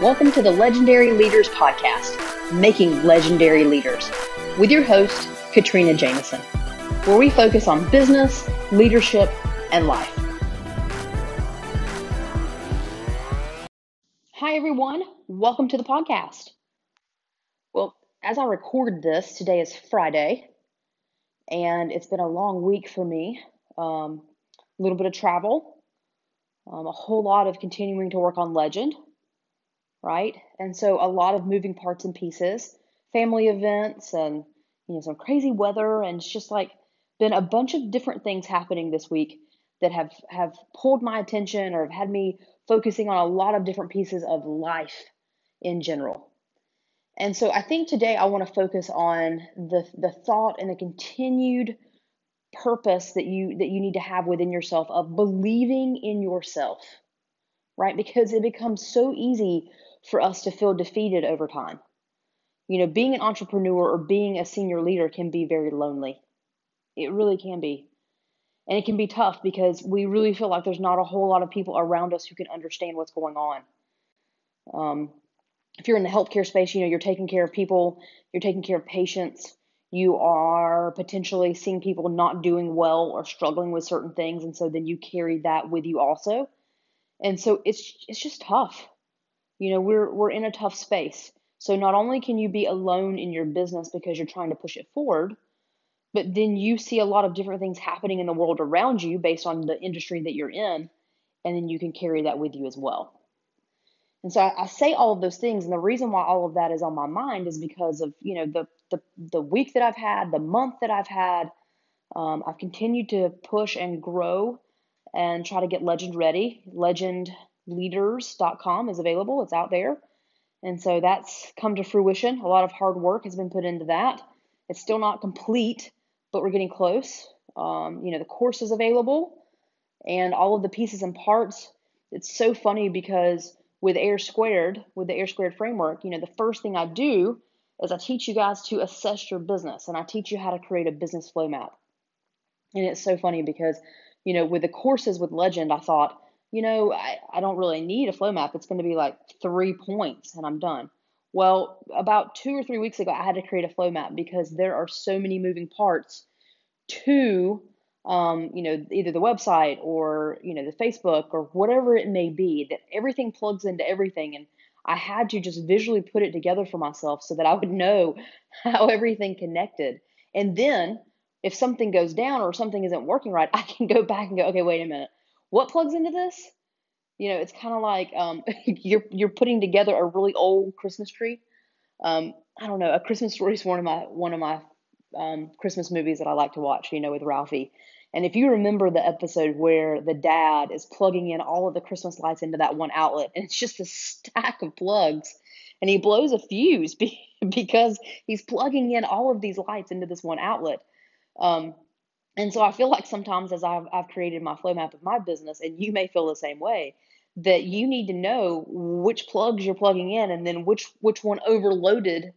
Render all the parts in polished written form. Welcome to the Legendary Leaders Podcast, Making Legendary Leaders, with your host, Katrina Jameson, where we focus on business, leadership, and life. Hi, everyone. Welcome to the podcast. Well, as I record this, today is Friday, and it's been a long week for me. A little bit of travel, a whole lot of continuing to work on Legend. Right? And so a lot of moving parts and pieces, family events and, some crazy weather. And it's just like been a bunch of different things happening this week that have pulled my attention or have had me focusing on a lot of different pieces of life in general. And so I think today I want to focus on the thought and the continued purpose that you need to have within yourself of believing in yourself, right? Because it becomes so easy for us to feel defeated over time. Being an entrepreneur or being a senior leader can be very lonely. It really can be. And it can be tough because we really feel like there's not a whole lot of people around us who can understand what's going on. If you're in the healthcare space, you're taking care of people, you're taking care of patients, you are potentially seeing people not doing well or struggling with certain things. And so then you carry that with you also. And so it's just tough. We're in a tough space. So not only can you be alone in your business because you're trying to push it forward, but then you see a lot of different things happening in the world around you based on the industry that you're in, and then you can carry that with you as well. And so I say all of those things, and the reason why all of that is on my mind is because of, the week that I've had, the month that I've had. I've continued to push and grow and try to get Legend ready. Legend Leaders.com is available. It's out there. And so that's come to fruition. A lot of hard work has been put into that. It's still not complete, but we're getting close. The course is available and all of the pieces and parts. It's so funny because with the Air Squared framework, the first thing I do is I teach you guys to assess your business, and I teach you how to create a business flow map. And it's so funny because with the courses with Legend, I thought, I don't really need a flow map. It's going to be like 3 points and I'm done. Well, about 2 or 3 weeks ago, I had to create a flow map because there are so many moving parts to, either the website or, the Facebook or whatever it may be, that everything plugs into everything. And I had to just visually put it together for myself so that I would know how everything connected. And then if something goes down or something isn't working right, I can go back and go, okay, wait a minute. What plugs into this? It's kind of like you're putting together a really old Christmas tree. I don't know. A Christmas Story is one of my Christmas movies that I like to watch, with Ralphie. And if you remember the episode where the dad is plugging in all of the Christmas lights into that one outlet, and it's just a stack of plugs, and he blows a fuse because he's plugging in all of these lights into this one outlet. And so I feel like sometimes as I've created my flow map of my business, and you may feel the same way, that you need to know which plugs you're plugging in and then which one overloaded,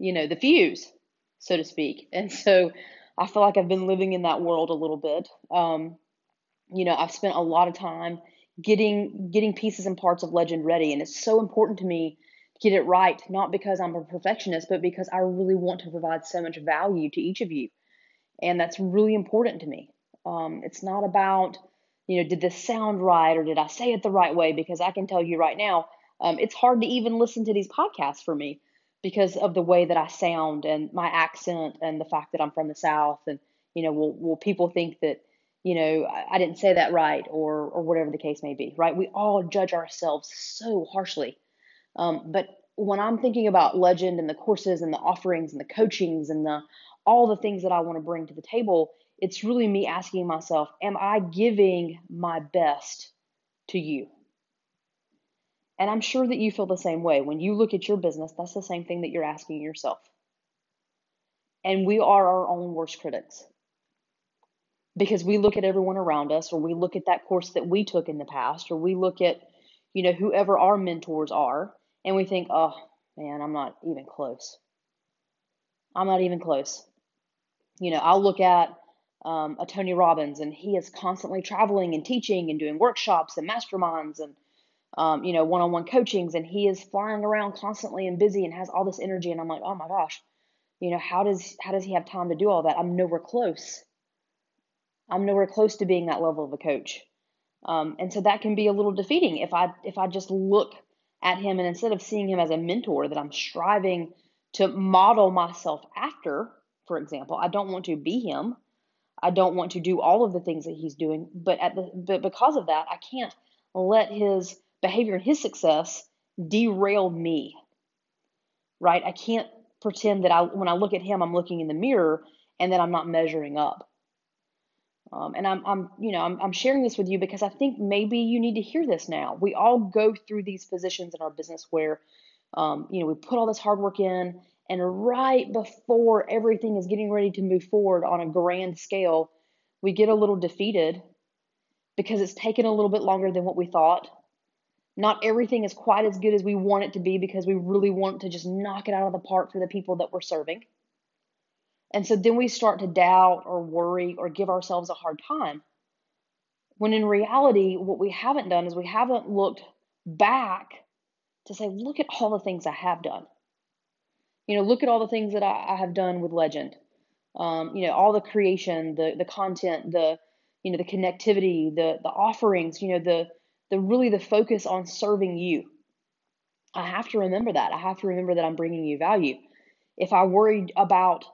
the fuse, so to speak. And so I feel like I've been living in that world a little bit. I've spent a lot of time getting pieces and parts of Legend ready. And it's so important to me to get it right, not because I'm a perfectionist, but because I really want to provide so much value to each of you. And that's really important to me. It's not about, did this sound right or did I say it the right way? Because I can tell you right now, it's hard to even listen to these podcasts for me because of the way that I sound and my accent and the fact that I'm from the South. And, will people think that, I didn't say that right or whatever the case may be, right? We all judge ourselves so harshly. But when I'm thinking about Legend and the courses and the offerings and the coachings and all the things that I want to bring to the table, it's really me asking myself, am I giving my best to you? And I'm sure that you feel the same way. When you look at your business, that's the same thing that you're asking yourself. And we are our own worst critics because we look at everyone around us, or we look at that course that we took in the past, or we look at, whoever our mentors are, and we think, oh man, I'm not even close. I'll look at a Tony Robbins, and he is constantly traveling and teaching and doing workshops and masterminds and one-on-one coachings, and he is flying around constantly and busy and has all this energy. And I'm like, oh my gosh, how does he have time to do all that? I'm nowhere close. I'm nowhere close to being that level of a coach. And so that can be a little defeating if I just look at him, and instead of seeing him as a mentor that I'm striving to model myself after, for example, I don't want to be him. I don't want to do all of the things that he's doing, but because of that, I can't let his behavior and his success derail me, right? I can't pretend that when I look at him, I'm looking in the mirror and that I'm not measuring up. And I'm sharing this with you because I think maybe you need to hear this now. We all go through these positions in our business where, we put all this hard work in, and right before everything is getting ready to move forward on a grand scale, we get a little defeated because it's taken a little bit longer than what we thought. Not everything is quite as good as we want it to be because we really want to just knock it out of the park for the people that we're serving. And so then we start to doubt or worry or give ourselves a hard time. When in reality, what we haven't done is we haven't looked back to say, look at all the things I have done. Look at all the things that I have done with Legend. All the creation, the content, the connectivity, the offerings, really the focus on serving you. I have to remember that. I have to remember that I'm bringing you value. If I worried about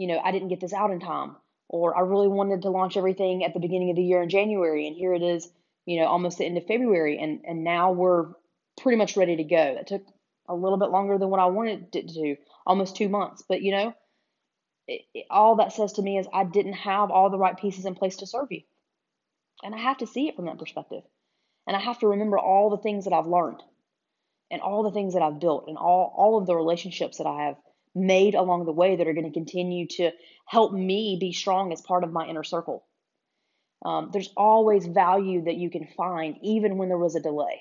I didn't get this out in time, or I really wanted to launch everything at the beginning of the year in January, and here it is, almost the end of February, and now we're pretty much ready to go. That took a little bit longer than what I wanted it to do, almost 2 months. But, all that says to me is I didn't have all the right pieces in place to serve you. And I have to see it from that perspective. And I have to remember all the things that I've learned and all the things that I've built and all of the relationships that I have made along the way that are going to continue to help me be strong as part of my inner circle. There's always value that you can find, even when there was a delay.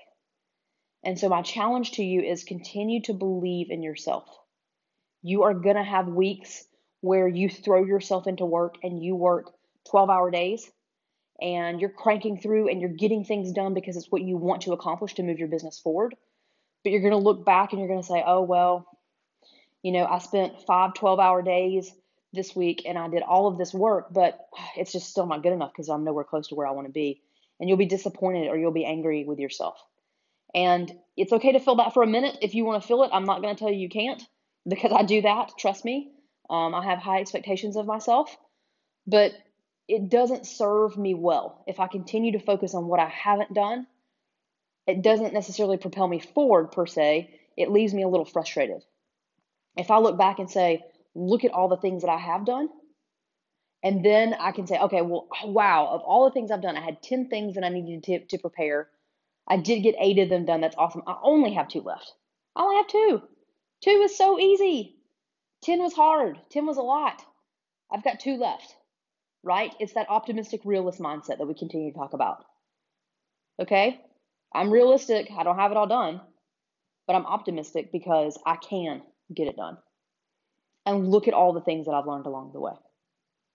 And so my challenge to you is continue to believe in yourself. You are going to have weeks where you throw yourself into work and you work 12-hour days and you're cranking through and you're getting things done because it's what you want to accomplish to move your business forward. But you're going to look back and you're going to say, oh, well, I spent 5 12-hour days this week and I did all of this work, but it's just still not good enough because I'm nowhere close to where I want to be. And you'll be disappointed or you'll be angry with yourself. And it's okay to feel that for a minute if you want to feel it. I'm not going to tell you you can't, because I do that. Trust me. I have high expectations of myself, but it doesn't serve me well. If I continue to focus on what I haven't done, it doesn't necessarily propel me forward per se. It leaves me a little frustrated. If I look back and say, look at all the things that I have done, and then I can say, okay, well, wow, of all the things I've done, I had 10 things that I needed to prepare. I did get 8 of them done. That's awesome. I only have 2 left. I only have 2. 2 is so easy. 10 was hard. 10 was a lot. I've got 2 left, right? It's that optimistic realist mindset that we continue to talk about. Okay? I'm realistic. I don't have it all done, but I'm optimistic because I can get it done. And look at all the things that I've learned along the way.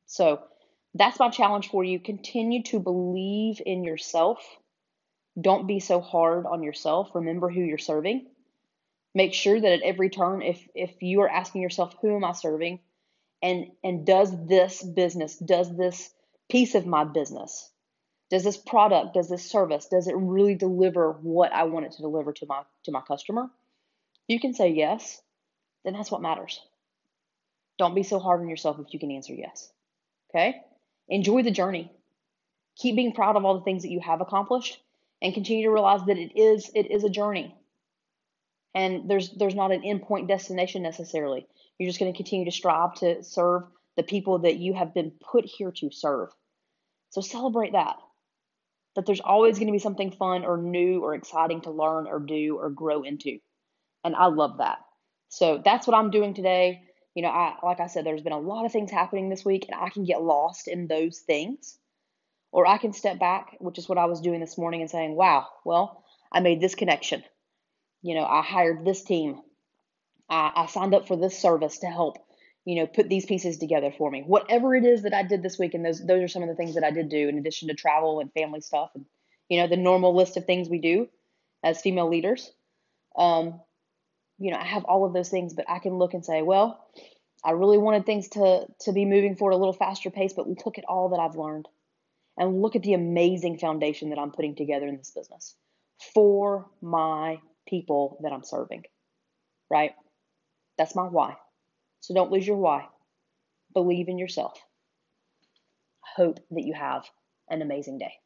So that's my challenge for you. Continue to believe in yourself. Don't be so hard on yourself. Remember who you're serving. Make sure that at every turn, if you are asking yourself, who am I serving? And does this piece of my business, does this product, does this service, does it really deliver what I want it to deliver to my customer? You can say yes. Then that's what matters. Don't be so hard on yourself if you can answer yes. Okay? Enjoy the journey. Keep being proud of all the things that you have accomplished and continue to realize that it is a journey. And there's not an endpoint destination necessarily. You're just going to continue to strive to serve the people that you have been put here to serve. So celebrate that there's always going to be something fun or new or exciting to learn or do or grow into. And I love that. So that's what I'm doing today. Like I said, there's been a lot of things happening this week, and I can get lost in those things, or I can step back, which is what I was doing this morning, and saying, wow, well, I made this connection. I hired this team. I signed up for this service to help, put these pieces together for me. Whatever it is that I did this week, and those are some of the things that I did do in addition to travel and family stuff and, the normal list of things we do. as female leaders. I have all of those things, but I can look and say, well, I really wanted things to be moving forward a little faster pace, but look at all that I've learned and look at the amazing foundation that I'm putting together in this business for my people that I'm serving, right? That's my why. So don't lose your why. Believe in yourself. I hope that you have an amazing day.